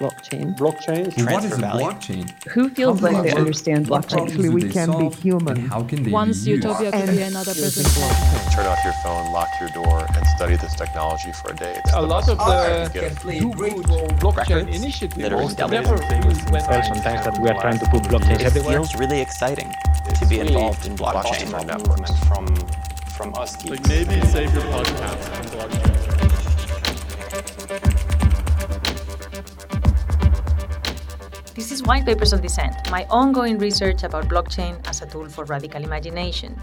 blockchain. What is a blockchain? Who feels like they understand blockchain? Actually, we can be human. How can they One's utopia could be another person's blockchain. Turn off your phone, lock your door, and study this technology for a day. It's a lot of the Google blockchain initiatives never sometimes that we are trying to put blockchain everywhere. It feels really exciting to be involved in blockchain movement from us. Like maybe save your podcast on blockchain. This is White Papers on Dissent, my ongoing research about blockchain as a tool for radical imagination.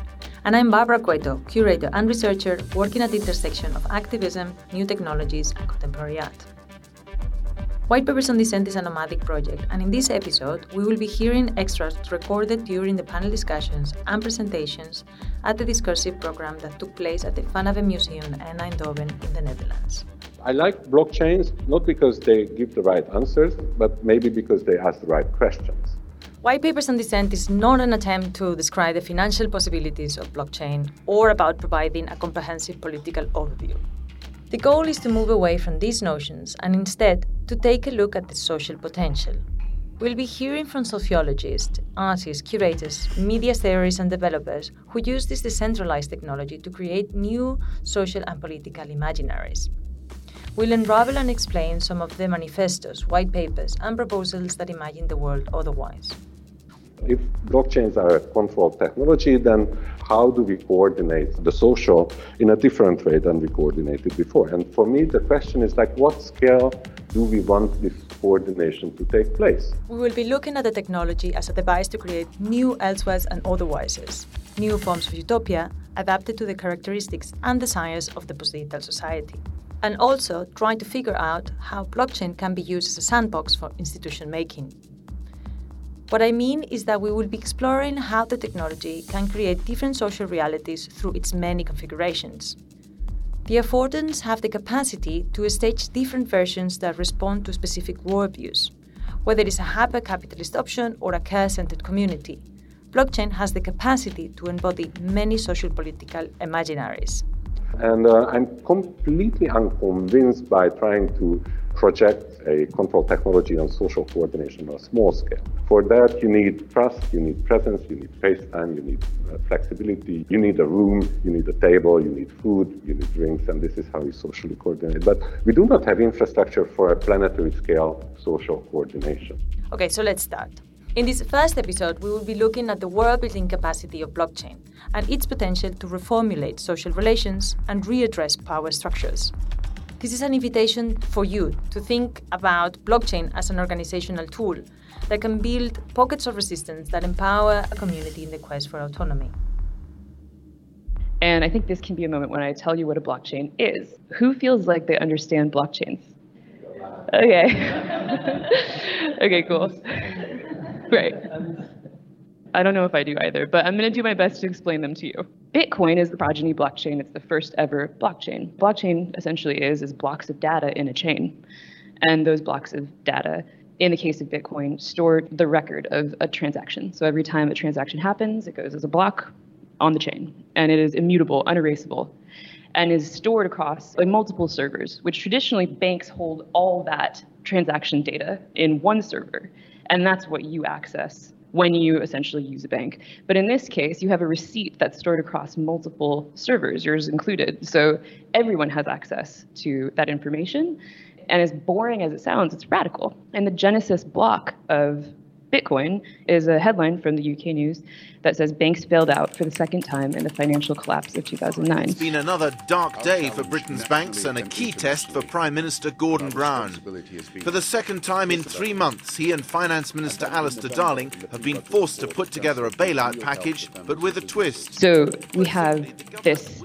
And I'm Barbara Cueto, curator and researcher working at the intersection of activism, new technologies, and contemporary art. White Papers on Dissent is a nomadic project, and in this episode, we will be hearing extracts recorded during the panel discussions and presentations at the discursive program that took place at the Van Abbemuseum in Eindhoven in the Netherlands. I like blockchains, not because they give the right answers, but maybe because they ask the right questions. White Papers on Dissent is not an attempt to describe the financial possibilities of blockchain or about providing a comprehensive political overview. The goal is to move away from these notions and instead to take a look at the social potential. We'll be hearing from sociologists, artists, curators, media theorists and developers who use this decentralized technology to create new social and political imaginaries. We'll unravel and explain some of the manifestos, white papers, and proposals that imagine the world otherwise. If blockchains are a control technology, then how do we coordinate the social in a different way than we coordinated before? And for me, the question is like, what scale do we want this coordination to take place? We will be looking at the technology as a device to create new elsewheres and otherwises, new forms of utopia adapted to the characteristics and desires of the post-digital society. And also trying to figure out how blockchain can be used as a sandbox for institution making. What I mean is that we will be exploring how the technology can create different social realities through its many configurations. The affordance have the capacity to stage different versions that respond to specific worldviews, whether it is a hyper-capitalist option or a care-centered community. Blockchain has the capacity to embody many social political imaginaries. And I'm completely unconvinced by trying to project a control technology on social coordination on a small scale. For that, you need trust, you need presence, you need face time, you need flexibility, you need a room, you need a table, you need food, you need drinks, and this is how you socially coordinate. But we do not have infrastructure for a planetary scale social coordination. Okay, so let's start. In this first episode, we will be looking at the world-building capacity of blockchain and its potential to reformulate social relations and readdress power structures. This is an invitation for you to think about blockchain as an organizational tool that can build pockets of resistance that empower a community in the quest for autonomy. And I think this can be a moment when I tell you what a blockchain is. Who feels like they understand blockchains? Okay. Okay, cool. Right. I don't know if I do either, but I'm going to do my best to explain them to you. Bitcoin is the progeny blockchain. It's the first ever blockchain. Blockchain essentially is blocks of data in a chain. And those blocks of data, in the case of Bitcoin, store the record of a transaction. So every time a transaction happens, it goes as a block on the chain. And it is immutable, unerasable, and is stored across multiple servers, which traditionally banks hold all that transaction data in one server. And that's what you access when you essentially use a bank. But in this case, you have a receipt that's stored across multiple servers, yours included. So everyone has access to that information. And as boring as it sounds, it's radical. And the Genesis block of Bitcoin is a headline from the UK News that says banks bailed out for the second time in the financial collapse of 2009. It's been another dark day for Britain's banks and a key test for Prime Minister Gordon Brown. For the second time in 3 months, he and Finance Minister Alistair Darling have been forced to put together a bailout package, but with a twist. So we have this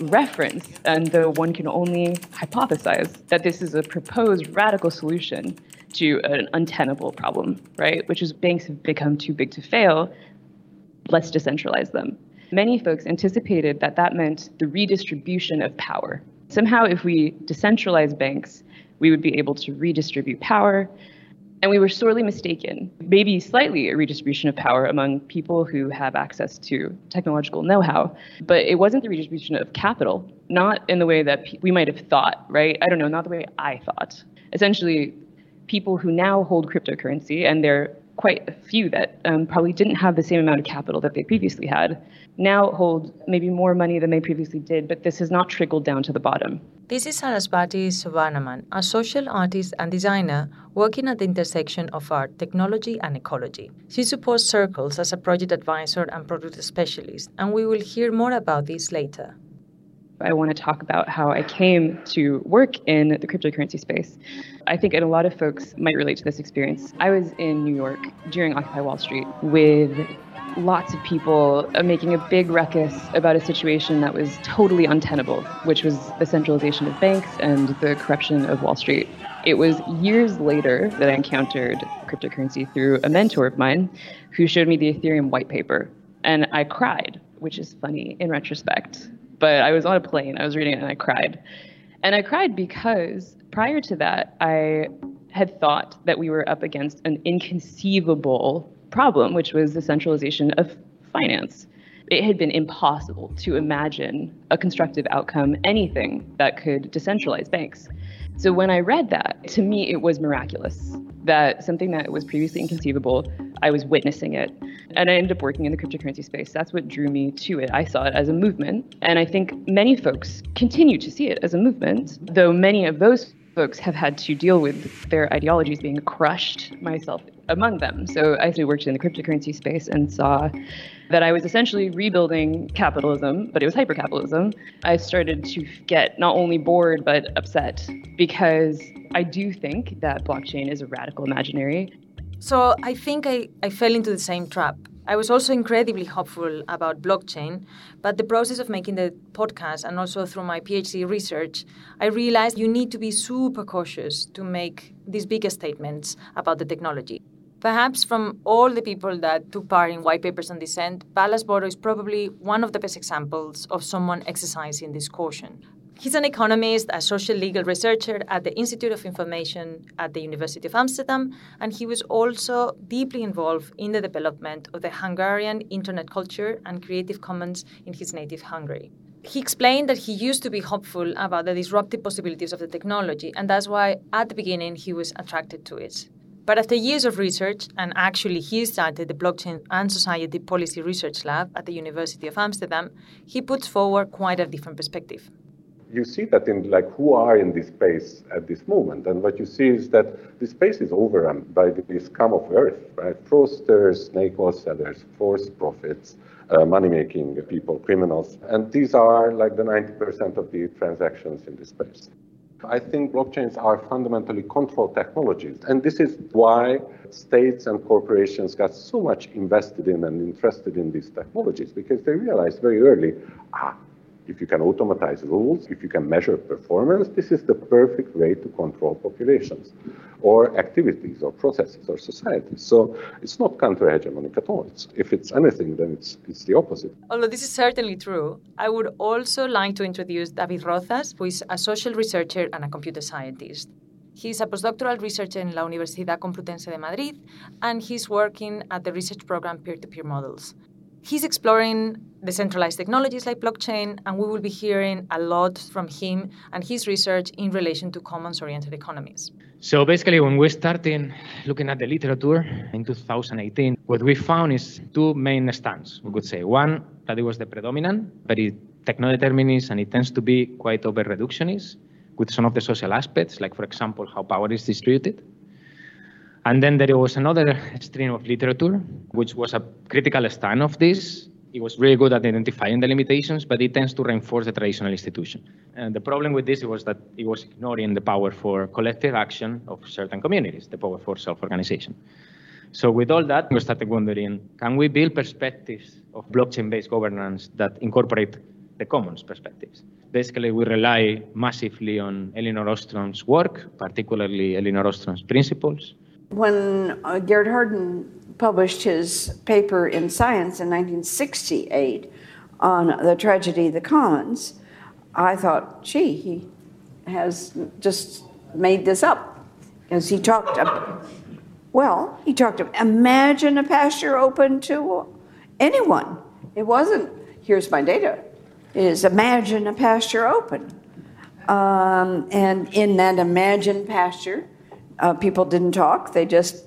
reference, and though one can only hypothesize that this is a proposed radical solution to an untenable problem, right? Which is banks have become too big to fail. Let's decentralize them. Many folks anticipated that that meant the redistribution of power. Somehow, if we decentralize banks, we would be able to redistribute power. And we were sorely mistaken, maybe slightly a redistribution of power among people who have access to technological know-how, but it wasn't the redistribution of capital, not in the way that we might have thought, right? I don't know, not the way I thought. Essentially, people who now hold cryptocurrency, and there are quite a few that probably didn't have the same amount of capital that they previously had, now hold maybe more money than they previously did, but this has not trickled down to the bottom. This is Sarasvati Sovanaman, a social artist and designer working at the intersection of art, technology and ecology. She supports Circles as a project advisor and product specialist, and we will hear more about this later. I want to talk about how I came to work in the cryptocurrency space. I think a lot of folks might relate to this experience. I was in New York during Occupy Wall Street with lots of people making a big ruckus about a situation that was totally untenable, which was the centralization of banks and the corruption of Wall Street. It was years later that I encountered cryptocurrency through a mentor of mine who showed me the Ethereum white paper. And I cried, which is funny in retrospect. But I was on a plane, I was reading it, and I cried. And I cried because prior to that, I had thought that we were up against an inconceivable problem, which was the centralization of finance. It had been impossible to imagine a constructive outcome, anything that could decentralize banks. So when I read that, to me, it was miraculous that something that was previously inconceivable, I was witnessing it. And I ended up working in the cryptocurrency space. That's what drew me to it. I saw it as a movement. And I think many folks continue to see it as a movement, though many of those folks have had to deal with their ideologies being crushed, myself among them. So I actually worked in the cryptocurrency space and saw that I was essentially rebuilding capitalism, but it was hypercapitalism. I started to get not only bored, but upset, because I do think that blockchain is a radical imaginary. So I think I fell into the same trap. I was also incredibly hopeful about blockchain, but the process of making the podcast and also through my PhD research, I realized you need to be super cautious to make these big statements about the technology. Perhaps from all the people that took part in White Papers on Dissent, Balázs Bodó is probably one of the best examples of someone exercising this caution. He's an economist, a social legal researcher at the Institute of Information at the University of Amsterdam, and he was also deeply involved in the development of the Hungarian internet culture and Creative Commons in his native Hungary. He explained that he used to be hopeful about the disruptive possibilities of the technology, and that's why at the beginning he was attracted to it. But after years of research, and actually he started the Blockchain and Society Policy Research Lab at the University of Amsterdam, he puts forward quite a different perspective. You see that in who are in this space at this moment. And what you see is that the space is overrun by the scum of earth, right? Fraudsters, snake oil sellers, forced profits, money-making people, criminals. And these are the 90% of the transactions in this space. I think blockchains are fundamentally controlled technologies. And this is why states and corporations got so much invested in and interested in these technologies, because they realized very early, if you can automatize rules, if you can measure performance, this is the perfect way to control populations or activities or processes or societies. So it's not counter-hegemonic at all. If it's anything, then it's the opposite. Although this is certainly true, I would also like to introduce David Rozas, who is a social researcher and a computer scientist. He's a postdoctoral researcher in La Universidad Complutense de Madrid, and he's working at the research program Peer-to-Peer Models. He's exploring decentralized technologies like blockchain, and we will be hearing a lot from him and his research in relation to commons-oriented economies. So basically, when we started looking at the literature in 2018, what we found is two main stands, we could say. One, that it was the predominant, very techno-determinist, and it tends to be quite over-reductionist with some of the social aspects, like, for example, how power is distributed. And then there was another stream of literature, which was a critical stand of this. It was really good at identifying the limitations, but it tends to reinforce the traditional institution. And the problem with this was that it was ignoring the power for collective action of certain communities, the power for self-organization. So with all that, we started wondering, can we build perspectives of blockchain-based governance that incorporate the commons perspectives? Basically, we rely massively on Elinor Ostrom's work, particularly Elinor Ostrom's principles. When Garrett Hardin published his paper in Science in 1968 on the tragedy of the commons, I thought, gee, he has just made this up. Because he talked about, imagine a pasture open to anyone. It wasn't, here's my data. It is imagine a pasture open. And in that imagined pasture, People didn't talk. They just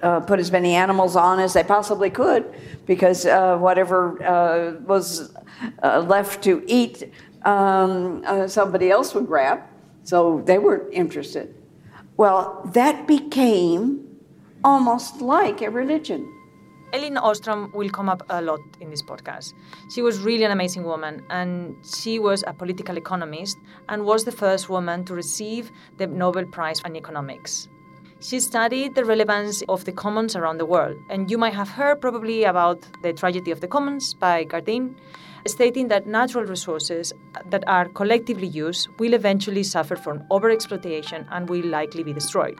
put as many animals on as they possibly could, because whatever was left to eat, somebody else would grab. So they weren't interested. Well, that became almost like a religion. Elinor Ostrom will come up a lot in this podcast. She was really an amazing woman, and she was a political economist and was the first woman to receive the Nobel Prize in Economics. She studied the relevance of the commons around the world, and you might have heard probably about The Tragedy of the Commons by Hardin, stating that natural resources that are collectively used will eventually suffer from overexploitation and will likely be destroyed.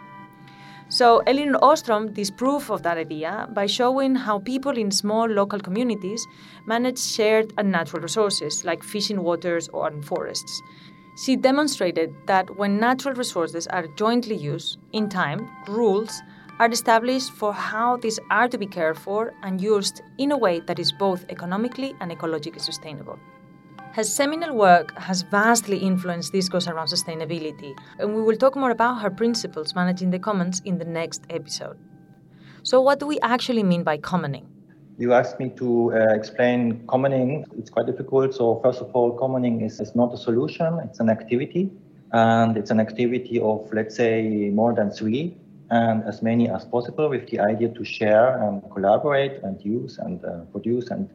So Elinor Ostrom disproved of that idea by showing how people in small local communities manage shared and natural resources like fishing waters or forests. She demonstrated that when natural resources are jointly used, in time, rules are established for how these are to be cared for and used in a way that is both economically and ecologically sustainable. Her seminal work has vastly influenced discourse around sustainability, and we will talk more about her principles managing the commons in the next episode. So what do we actually mean by commoning? You asked me to explain commoning. It's quite difficult. So first of all, commoning is not a solution. It's an activity, and it's an activity of, let's say, more than three and as many as possible, with the idea to share and collaborate and use and produce and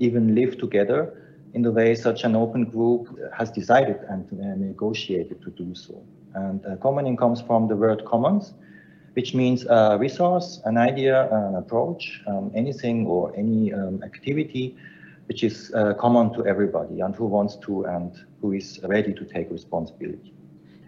even live together in the way such an open group has decided and negotiated to do so. And commoning comes from the word commons, which means a resource, an idea, an approach, anything or any activity which is common to everybody and who wants to and who is ready to take responsibility.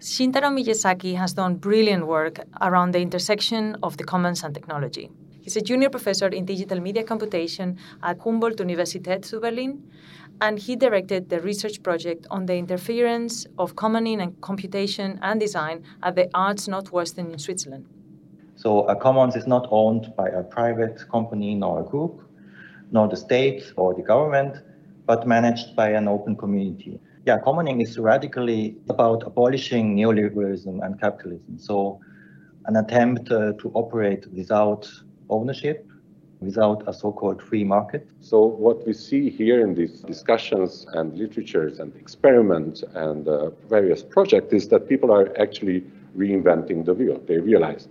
Shintaro Miyazaki has done brilliant work around the intersection of the commons and technology. He's a junior professor in digital media computation at Humboldt Universität zu Berlin, and he directed the research project on the interference of commoning and computation and design at the Arts Northwestern in Switzerland. So a commons is not owned by a private company nor a group, nor the state or the government, but managed by an open community. Yeah, commoning is radically about abolishing neoliberalism and capitalism. So an attempt to operate without ownership, without a so-called free market. So what we see here in these discussions and literatures and experiments and various projects is that people are actually reinventing the wheel. They realize,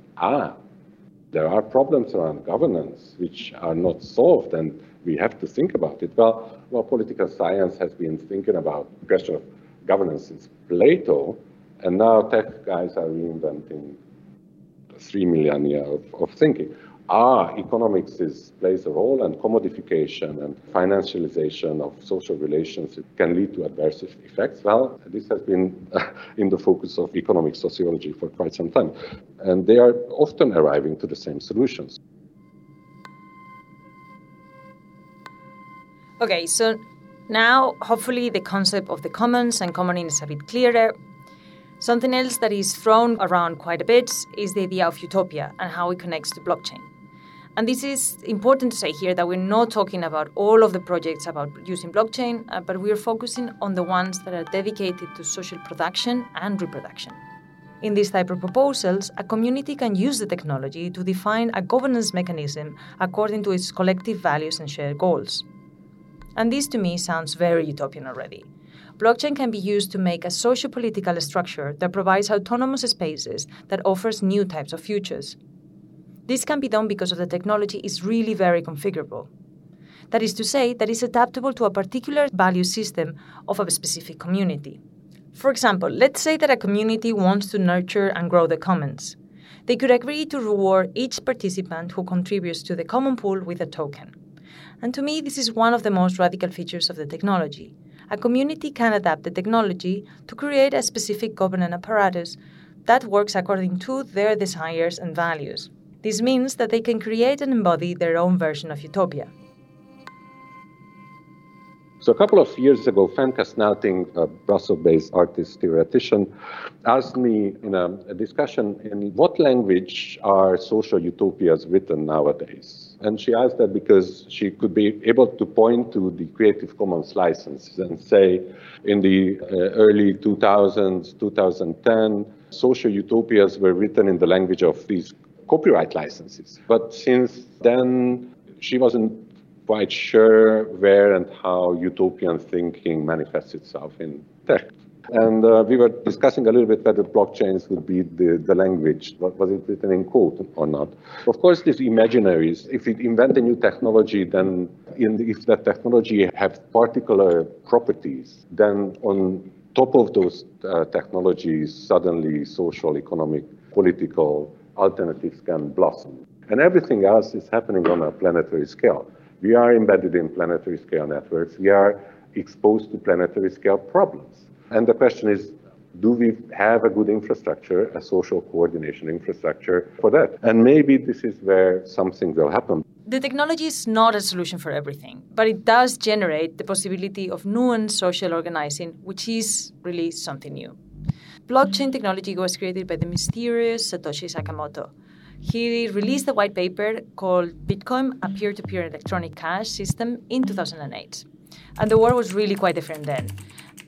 there are problems around governance which are not solved and we have to think about it. Well, political science has been thinking about the question of governance since Plato, and now tech guys are reinventing 3 millennia of thinking. Economics plays a role, and commodification and financialization of social relations can lead to adverse effects. Well, this has been in the focus of economic sociology for quite some time, and they are often arriving to the same solutions. Okay, so now hopefully the concept of the commons and commoning is a bit clearer. Something else that is thrown around quite a bit is the idea of utopia and how it connects to blockchain. And this is important to say here that we're not talking about all of the projects about using blockchain, but we're focusing on the ones that are dedicated to social production and reproduction. In these type of proposals, a community can use the technology to define a governance mechanism according to its collective values and shared goals. And this to me sounds very utopian already. Blockchain can be used to make a socio-political structure that provides autonomous spaces that offers new types of futures. This can be done because of the technology is really very configurable. That is to say, that it's adaptable to a particular value system of a specific community. For example, let's say that a community wants to nurture and grow the commons. They could agree to reward each participant who contributes to the common pool with a token. And to me, this is one of the most radical features of the technology. A community can adapt the technology to create a specific governance apparatus that works according to their desires and values. This means that they can create and embody their own version of utopia. So a couple of years ago, Fenka Snouting, a Brussels-based artist theoretician, asked me in a discussion in what language are social utopias written nowadays? And she asked that because she could be able to point to the Creative Commons licenses and say in the early 2000s, 2010, social utopias were written in the language of these copyright licenses. But since then, she wasn't quite sure where and how utopian thinking manifests itself in tech. And we were discussing a little bit whether blockchains would be the language. Was it written in code or not? Of course, these imaginaries, if we invent a new technology, then if that technology has particular properties, then on top of those technologies, suddenly social, economic, political alternatives can blossom. And everything else is happening on a planetary scale. We are embedded in planetary scale networks. We are exposed to planetary scale problems. And the question is, do we have a good infrastructure, a social coordination infrastructure for that? And maybe this is where something will happen. The technology is not a solution for everything, but it does generate the possibility of new and social organizing, which is really something new. Blockchain technology was created by the mysterious Satoshi Nakamoto. He released a white paper called Bitcoin, a Peer-to-Peer Electronic Cash System in 2008. And the world was really quite different then.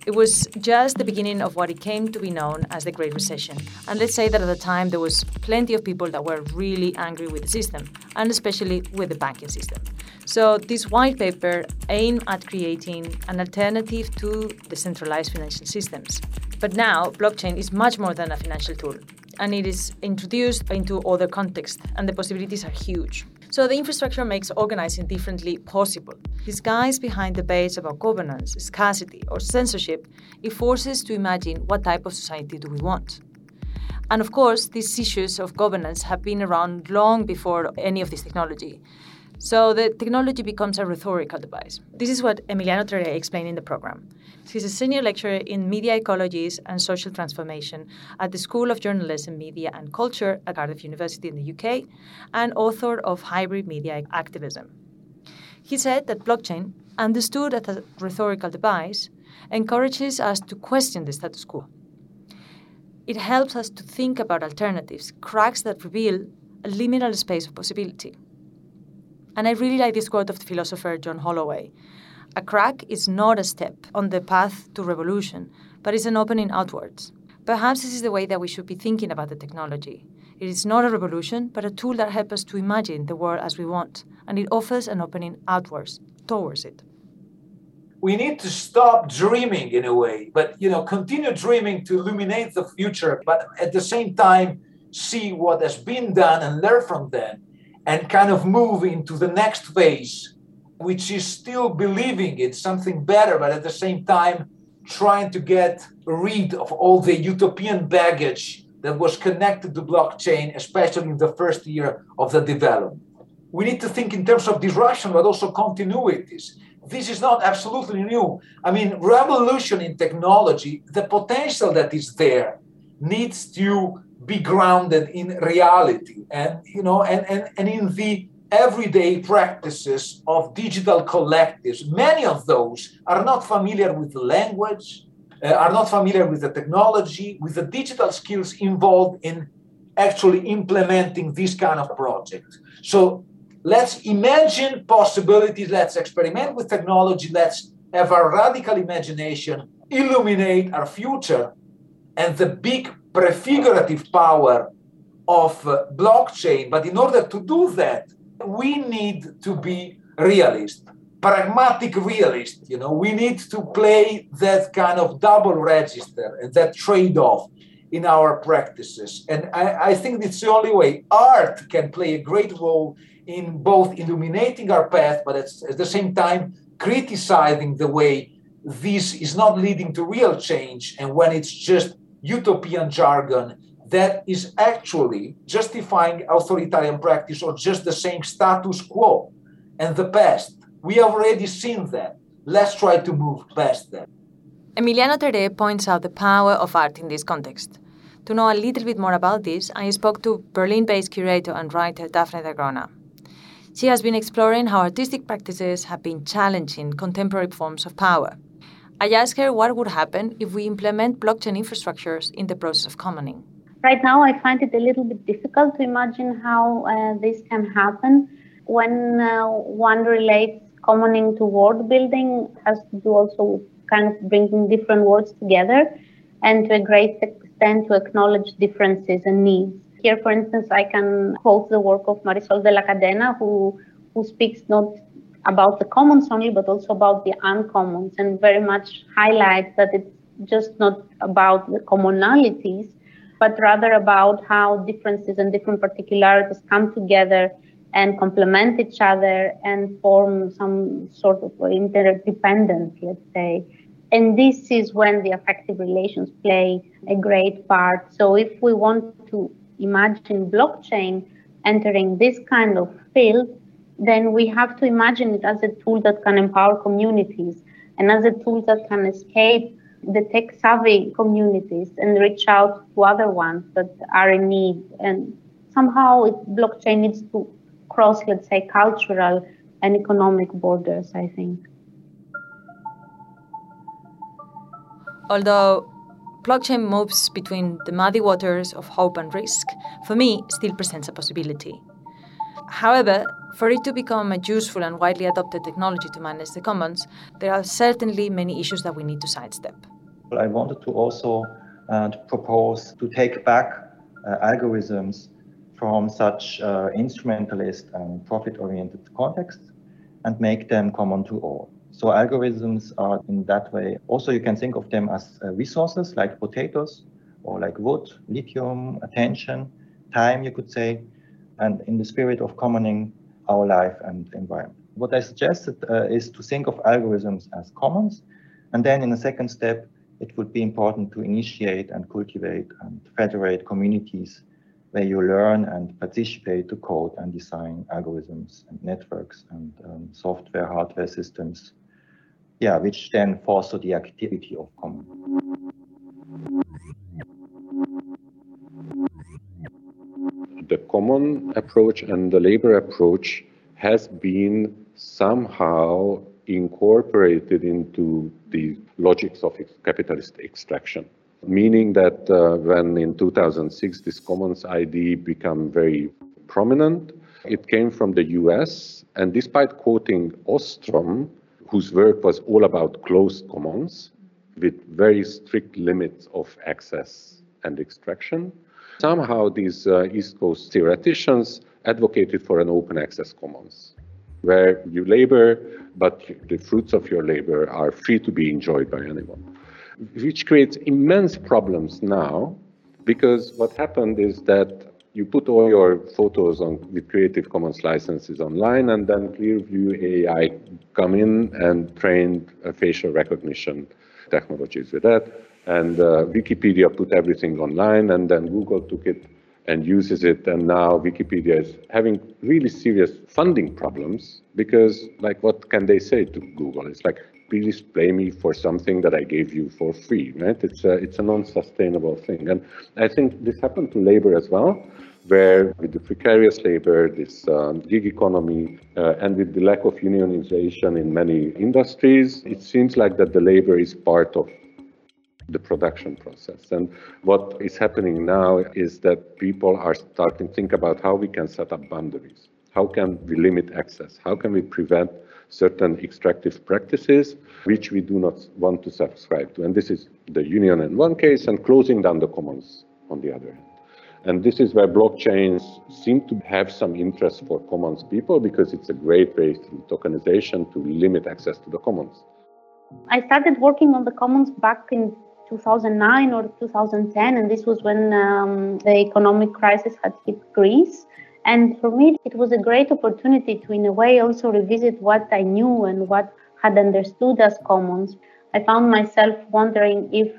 It was just the beginning of what it came to be known as the Great Recession. And let's say that at the time, there was plenty of people that were really angry with the system, and especially with the banking system. So this white paper aimed at creating an alternative to decentralized financial systems. But now, blockchain is much more than a financial tool, and it is introduced into other contexts, and the possibilities are huge. So the infrastructure makes organizing differently possible. These guys behind debates about governance, scarcity, or censorship, it forces us to imagine what type of society do we want. And of course, these issues of governance have been around long before any of this technology. So the technology becomes a rhetorical device. This is what Emiliano Teré explained in the program. He's a senior lecturer in media ecologies and social transformation at the School of Journalism, Media and Culture at Cardiff University in the UK, and author of Hybrid Media Activism. He said that blockchain, understood as a rhetorical device, encourages us to question the status quo. It helps us to think about alternatives, cracks that reveal a liminal space of possibility. And I really like this quote of the philosopher John Holloway. A crack is not a step on the path to revolution, but is an opening outwards. Perhaps this is the way that we should be thinking about the technology. It is not a revolution, but a tool that helps us to imagine the world as we want, and it offers an opening outwards, towards it. We need to stop dreaming in a way, but continue dreaming to illuminate the future, but at the same time, see what has been done and learn from them, and kind of move into the next phase, which is still believing it's something better, but at the same time, trying to get rid of all the utopian baggage that was connected to blockchain, especially in the first year of the development. We need to think in terms of disruption, but also continuities. This is not absolutely new. I mean, revolution in technology, the potential that is there needs to be grounded in reality and and in the everyday practices of digital collectives. Many of those are not familiar with the language, are not familiar with the technology, with the digital skills involved in actually implementing this kind of project. So let's imagine possibilities, let's experiment with technology, let's have a radical imagination, illuminate our future, and the big prefigurative power of blockchain. But in order to do that, we need to be realist, pragmatic realist. We need to play that kind of double register and that trade-off in our practices. And I think it's the only way. Art can play a great role in both illuminating our path, but at the same time, criticizing the way this is not leading to real change. And when it's just utopian jargon that is actually justifying authoritarian practice or just the same status quo and the past. We have already seen that. Let's try to move past that. Emiliano Teré points out the power of art in this context. To know a little bit more about this, I spoke to Berlin-based curator and writer Daphne De Grona. She has been exploring how artistic practices have been challenging contemporary forms of power. I asked her what would happen if we implement blockchain infrastructures in the process of commoning. Right now, I find it a little bit difficult to imagine how this can happen. When one relates commoning to word building, has to do also with kind of bringing different words together. And to a great tend to acknowledge differences and needs. Here, for instance, I can quote the work of Marisol de la Cadena, who speaks not about the commons only, but also about the uncommons, and very much highlights that it's just not about the commonalities, but rather about how differences and different particularities come together and complement each other and form some sort of interdependence, let's say. And this is when the affective relations play a great part. So if we want to imagine blockchain entering this kind of field, then we have to imagine it as a tool that can empower communities and as a tool that can escape the tech-savvy communities and reach out to other ones that are in need. And somehow blockchain needs to cross, let's say, cultural and economic borders, I think. Although blockchain moves between the muddy waters of hope and risk, for me, still presents a possibility. However, for it to become a useful and widely adopted technology to manage the commons, there are certainly many issues that we need to sidestep. I wanted to also propose to take back algorithms from such instrumentalist and profit-oriented contexts and make them common to all. So algorithms are in that way. Also, you can think of them as resources like potatoes or like wood, lithium, attention, time, you could say, and in the spirit of commoning our life and environment. What I suggested is to think of algorithms as commons, and then in the second step, it would be important to initiate and cultivate and federate communities where you learn and participate to code and design algorithms and networks and software, hardware systems, which then foster the activity of commons. The common approach and the labor approach has been somehow incorporated into the logics of capitalist extraction. Meaning that when in 2006 this commons idea became very prominent, it came from the US, and despite quoting Ostrom, whose work was all about closed commons with very strict limits of access and extraction, somehow these East Coast theoreticians advocated for an open access commons, where you labor, but the fruits of your labor are free to be enjoyed by anyone, which creates immense problems now, because what happened is that you put all your photos with Creative Commons licenses online, and then Clearview AI come in and trained facial recognition technologies with that, and Wikipedia put everything online, and then Google took it and uses it, and now Wikipedia is having really serious funding problems, because like, what can they say to Google? It's like, please pay me for something that I gave you for free, right? It's a non-sustainable thing. And I think this happened to labor as well, where with the precarious labor, this gig economy, and with the lack of unionization in many industries, it seems like that the labor is part of the production process. And what is happening now is that people are starting to think about how we can set up boundaries. How can we limit access? How can we prevent certain extractive practices which we do not want to subscribe to? And this is the union in one case and closing down the commons on the other hand. And this is where blockchains seem to have some interest for commons people, because it's a great way through tokenization to limit access to the commons. I started working on the commons back in 2009 or 2010, and this was when the economic crisis had hit Greece. And for me, it was a great opportunity to, in a way, also revisit what I knew and what had understood as commons. I found myself wondering if,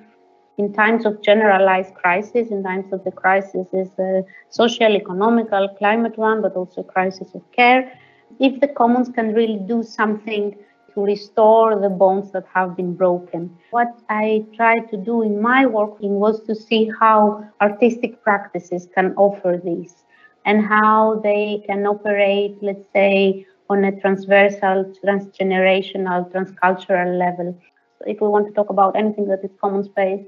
in times of generalized crisis, in times of the crisis is a social, economical, climate one, but also crisis of care, if the commons can really do something to restore the bonds that have been broken. What I tried to do in my work was to see how artistic practices can offer this, and how they can operate, let's say, on a transversal, transgenerational, transcultural level. So if we want to talk about anything that is common space,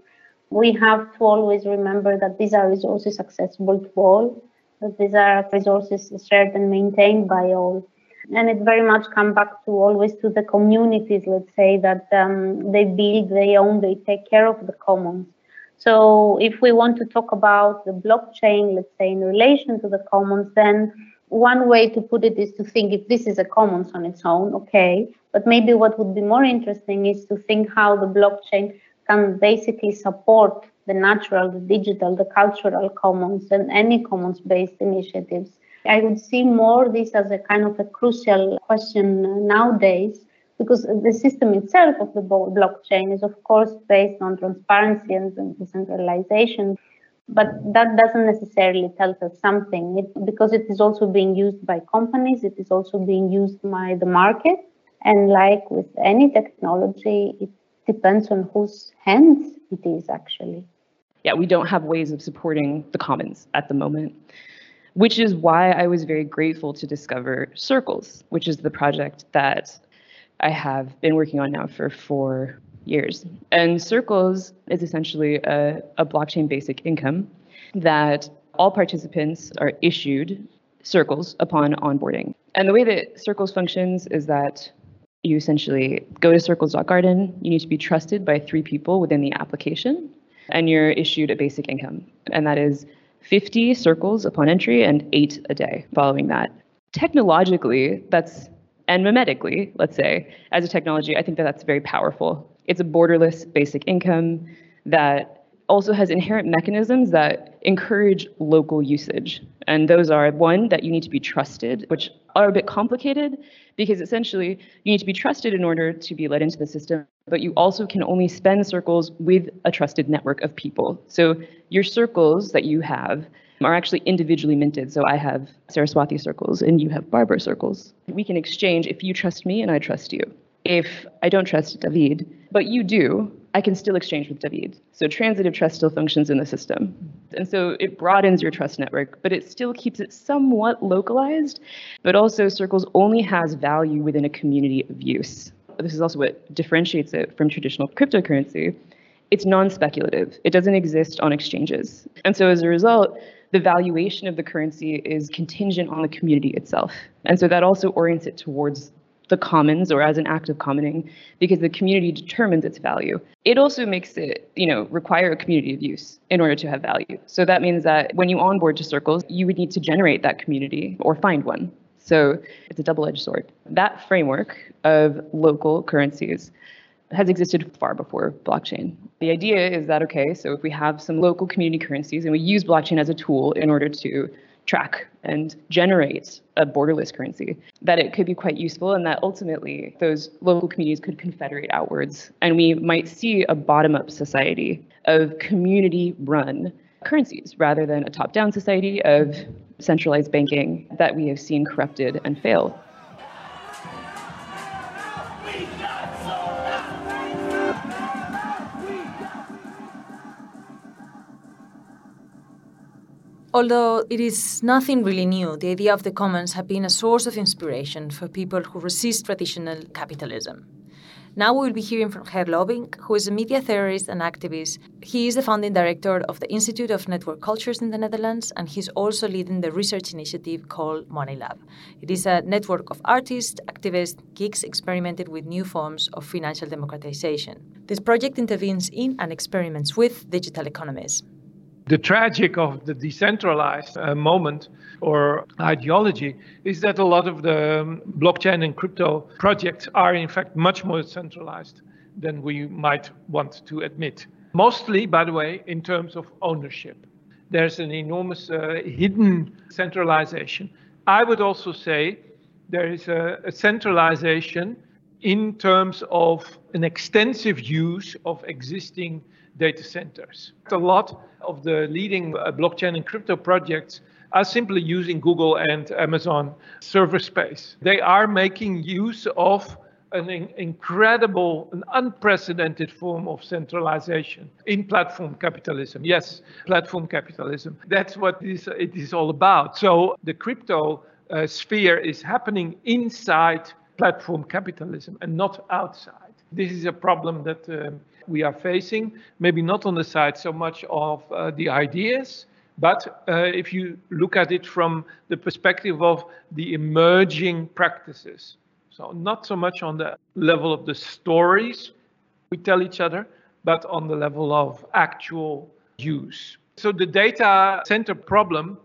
we have to always remember that these are resources accessible to all, that these are resources shared and maintained by all. And it very much comes back to always to the communities, let's say, that they build, they own, they take care of the commons. So if we want to talk about the blockchain, let's say, in relation to the commons, then one way to put it is to think if this is a commons on its own, okay, but maybe what would be more interesting is to think how the blockchain can basically support the natural, the digital, the cultural commons and any commons-based initiatives. I would see more this as a kind of a crucial question nowadays, because the system itself of the blockchain is, of course, based on transparency and decentralization. But that doesn't necessarily tell us something, because it is also being used by companies, it is also being used by the market. And like with any technology, it depends on whose hands it is, actually. Yeah, we don't have ways of supporting the commons at the moment, which is why I was very grateful to discover Circles, which is the project that I have been working on now for 4 years. And Circles is essentially a blockchain basic income that all participants are issued circles upon onboarding. And the way that Circles functions is that you essentially go to circles.garden, you need to be trusted by 3 people within the application, and you're issued a basic income. And that is 50 circles upon entry and 8 a day following that. Technologically, and memetically, let's say, as a technology, I think that that's very powerful. It's a borderless basic income that also has inherent mechanisms that encourage local usage. And those are, one, that you need to be trusted, which are a bit complicated because essentially you need to be trusted in order to be let into the system, but you also can only spend circles with a trusted network of people. So your circles that you have are actually individually minted. So I have Saraswati circles and you have Barbara circles. We can exchange if you trust me and I trust you. If I don't trust David, but you do, I can still exchange with David. So transitive trust still functions in the system. And so it broadens your trust network, but it still keeps it somewhat localized. But also Circles only has value within a community of use. This is also what differentiates it from traditional cryptocurrency. It's non-speculative. It doesn't exist on exchanges. And so as a result, the valuation of the currency is contingent on the community itself. And so that also orients it towards the commons, or as an act of commoning, because the community determines its value. It also makes it, require a community of use in order to have value. So that means that when you onboard to Circles, you would need to generate that community or find one. So it's a double-edged sword. That framework of local currencies has existed far before blockchain. The idea is that, okay, so if we have some local community currencies and we use blockchain as a tool in order to track and generate a borderless currency, that it could be quite useful and that ultimately those local communities could confederate outwards. And we might see a bottom-up society of community-run currencies rather than a top-down society of centralized banking that we have seen corrupted and fail. Although it is nothing really new, the idea of the commons has been a source of inspiration for people who resist traditional capitalism. Now we will be hearing from Herr Lobing, who is a media theorist and activist. He is the founding director of the Institute of Network Cultures in the Netherlands, and he's also leading the research initiative called Money Lab. It is a network of artists, activists, geeks experimenting with new forms of financial democratization. This project intervenes in and experiments with digital economies. The tragic of the decentralized moment or ideology is that a lot of the blockchain and crypto projects are in fact much more centralized than we might want to admit. Mostly, by the way, in terms of ownership. There's an enormous hidden centralization. I would also say there is a centralization in terms of an extensive use of existing data centers. A lot of the leading blockchain and crypto projects are simply using Google and Amazon server space. They are making use of an incredible, an unprecedented form of centralization in platform capitalism. Yes, platform capitalism. That's what it is all about. So the crypto sphere is happening inside platform capitalism and not outside. This is a problem that we are facing, maybe not on the side so much of the ideas, but if you look at it from the perspective of the emerging practices. So not so much on the level of the stories we tell each other, but on the level of actual use. So the data center problem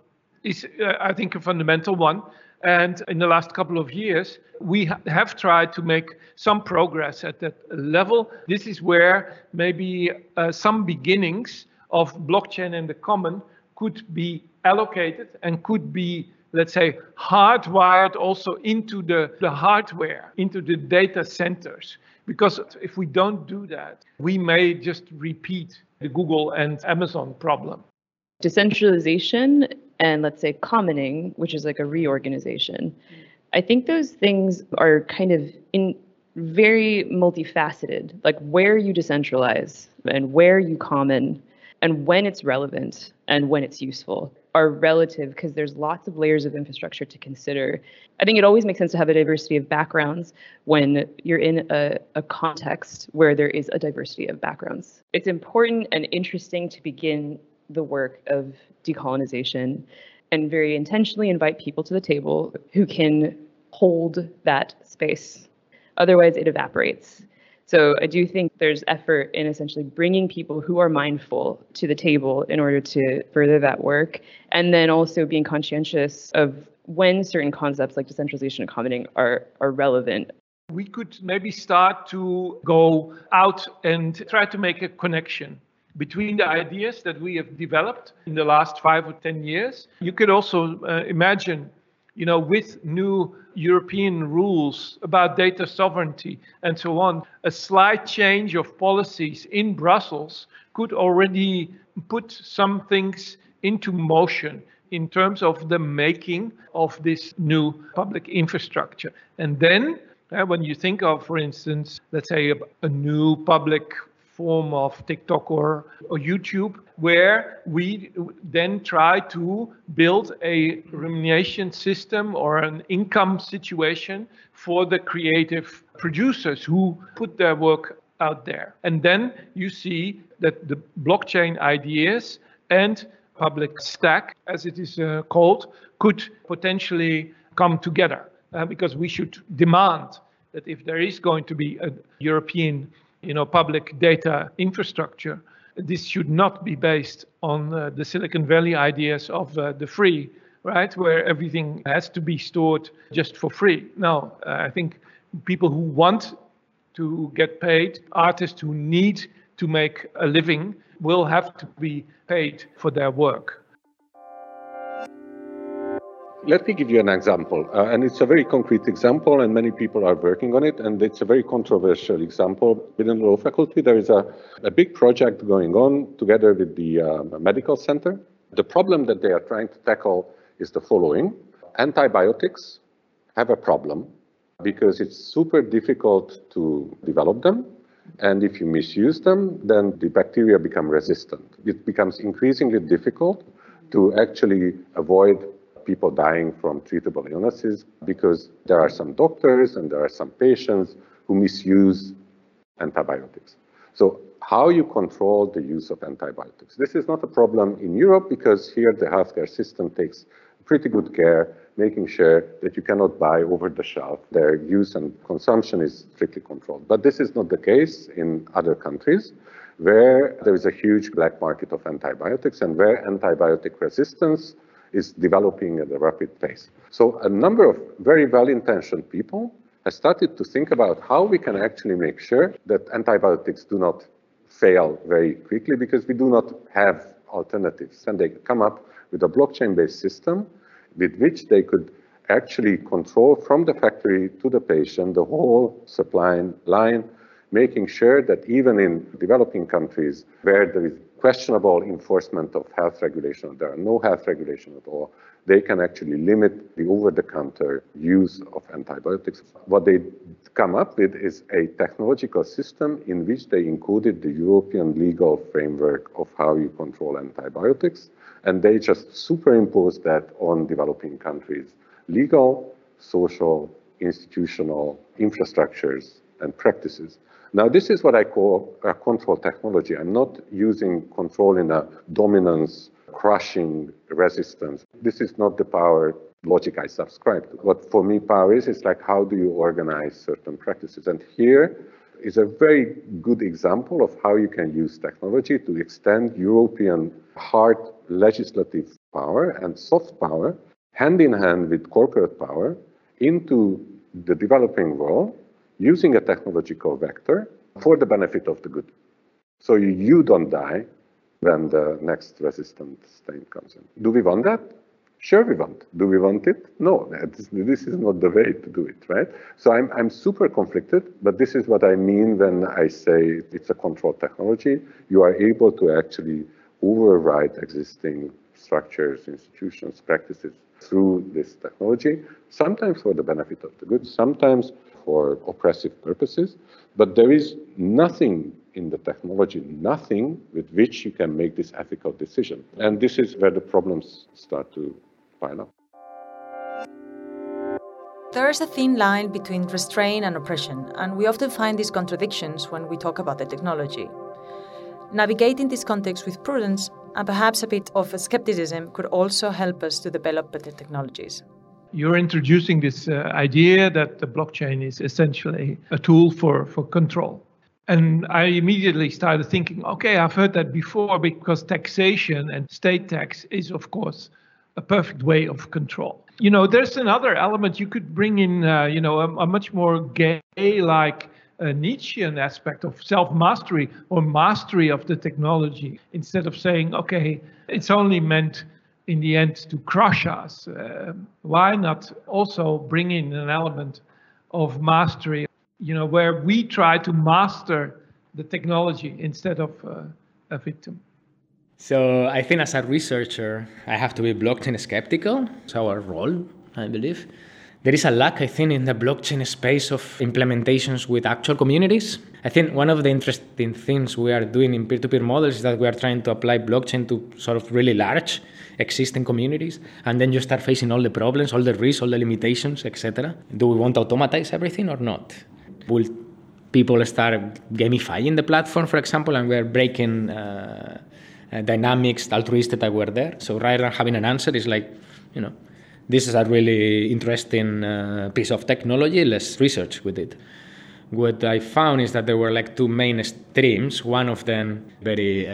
is, I think, a fundamental one. And in the last couple of years, we have tried to make some progress at that level. This is where maybe some beginnings of blockchain and the common could be allocated and could be, let's say, hardwired also into the hardware, into the data centers. Because if we don't do that, we may just repeat the Google and Amazon problem. Decentralization and, let's say, commoning, which is like a reorganization. I think those things are kind of very multifaceted, like where you decentralize and where you common and when it's relevant and when it's useful are relative because there's lots of layers of infrastructure to consider. I think it always makes sense to have a diversity of backgrounds when you're in a context where there is a diversity of backgrounds. It's important and interesting to begin the work of decolonization and very intentionally invite people to the table who can hold that space. Otherwise, it evaporates. So I do think there's effort in essentially bringing people who are mindful to the table in order to further that work, and then also being conscientious of when certain concepts like decentralization and commoning are relevant. We could maybe start to go out and try to make a connection between the ideas that we have developed in the last 5 or 10 years. You could also imagine, you know, with new European rules about data sovereignty and so on, a slight change of policies in Brussels could already put some things into motion in terms of the making of this new public infrastructure. And then when you think of, for instance, let's say a new public form of TikTok or YouTube, where we then try to build a remuneration system or an income situation for the creative producers who put their work out there. And then you see that the blockchain ideas and public stack, as it is called, could potentially come together because we should demand that if there is going to be a European public data infrastructure, this should not be based on the Silicon Valley ideas of the free, right? Where everything has to be stored just for free. No, I think people who want to get paid, artists who need to make a living, will have to be paid for their work. Let me give you an example, and it's a very concrete example, and many people are working on it, and it's a very controversial example. Within the law faculty, there is a big project going on together with the medical center. The problem that they are trying to tackle is the following. Antibiotics have a problem because it's super difficult to develop them, and if you misuse them, then the bacteria become resistant. It becomes increasingly difficult to actually avoid people dying from treatable illnesses because there are some doctors and there are some patients who misuse antibiotics. So how you control the use of antibiotics? This is not a problem in Europe because here the healthcare system takes pretty good care, making sure that you cannot buy over the shelf. Their use and consumption is strictly controlled. But this is not the case in other countries where there is a huge black market of antibiotics and where antibiotic resistance is developing at a rapid pace. So a number of very well-intentioned people have started to think about how we can actually make sure that antibiotics do not fail very quickly because we do not have alternatives. And they come up with a blockchain-based system with which they could actually control from the factory to the patient the whole supply line, making sure that even in developing countries where there is questionable enforcement of health regulation, there are no health regulation at all, they can actually limit the over-the-counter use of antibiotics. What they come up with is a technological system in which they included the European legal framework of how you control antibiotics, and they just superimpose that on developing countries' legal, social, institutional infrastructures and practices. Now, this is what I call a control technology. I'm not using control in a dominance, crushing resistance. This is not the power logic I subscribe to. What for me power is like how do you organize certain practices? And here is a very good example of how you can use technology to extend European hard legislative power and soft power hand in hand with corporate power into the developing world using a technological vector for the benefit of the good. So you don't die when the next resistant state comes in. Do we want that? Sure we want. Do we want it? No, this is not the way to do it, right? So I'm super conflicted, but this is what I mean when I say it's a controlled technology. You are able to actually override existing structures, institutions, practices through this technology, sometimes for the benefit of the good, sometimes for oppressive purposes, but there is nothing in the technology, nothing with which you can make this ethical decision. And this is where the problems start to pile up. There is a thin line between restraint and oppression, and we often find these contradictions when we talk about the technology. Navigating this context with prudence and perhaps a bit of skepticism could also help us to develop better technologies. You're introducing this idea that the blockchain is essentially a tool for control. And I immediately started thinking, okay, I've heard that before, because taxation and state tax is, of course, a perfect way of control. You know, there's another element you could bring in, you know, a much more gay-like Nietzschean aspect of self-mastery or mastery of the technology, instead of saying, okay, it's only meant in the end to crush us. Why not also bring in an element of mastery, you know, where we try to master the technology instead of a victim? So I think as a researcher, I have to be blockchain skeptical. It's our role, I believe. There is a lack, I think, in the blockchain space of implementations with actual communities. I think one of the interesting things we are doing in peer-to-peer models is that we are trying to apply blockchain to sort of really large existing communities, and then you start facing all the problems, all the risks, all the limitations, etc. Do we want to automatize everything or not? Will people start gamifying the platform, for example, and we're breaking dynamics, altruistic that were there? So rather than having an answer, it's like, you know, this is a really interesting piece of technology, let's research with it. What I found is that there were like two main streams, one of them very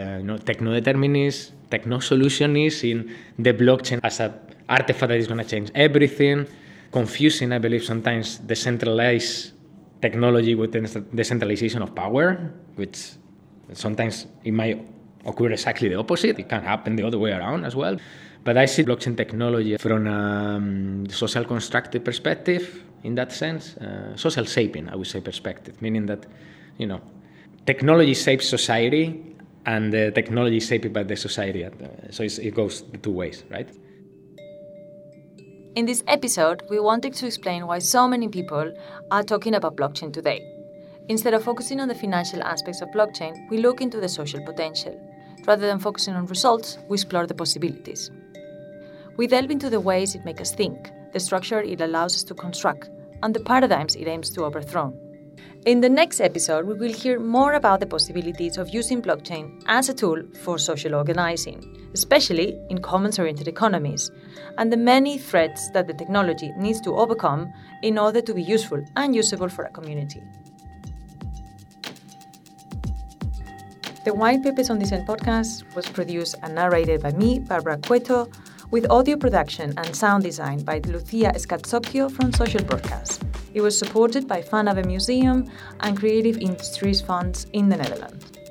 techno-determinist, techno-solutionist in the blockchain as an artifact that is going to change everything, confusing, I believe, sometimes decentralized technology with decentralization of power, which sometimes it might occur exactly the opposite. It can happen the other way around as well. But I see blockchain technology from a social constructive perspective, in that sense, social shaping, I would say, perspective, meaning that, you know, technology shapes society and the technology is shaped by the society. So it goes the two ways, right? In this episode, we wanted to explain why so many people are talking about blockchain today. Instead of focusing on the financial aspects of blockchain, we look into the social potential. Rather than focusing on results, we explore the possibilities. We delve into the ways it makes us think, the structure it allows us to construct, and the paradigms it aims to overthrow. In the next episode, we will hear more about the possibilities of using blockchain as a tool for social organizing, especially in commons-oriented economies, and the many threats that the technology needs to overcome in order to be useful and usable for a community. The White Papers on Dissent podcast was produced and narrated by me, Barbara Cueto, with audio production and sound design by Lucia Scazzocchio from Social Broadcast. It was supported by Van Abbemuseum and Creative Industries Funds in the Netherlands.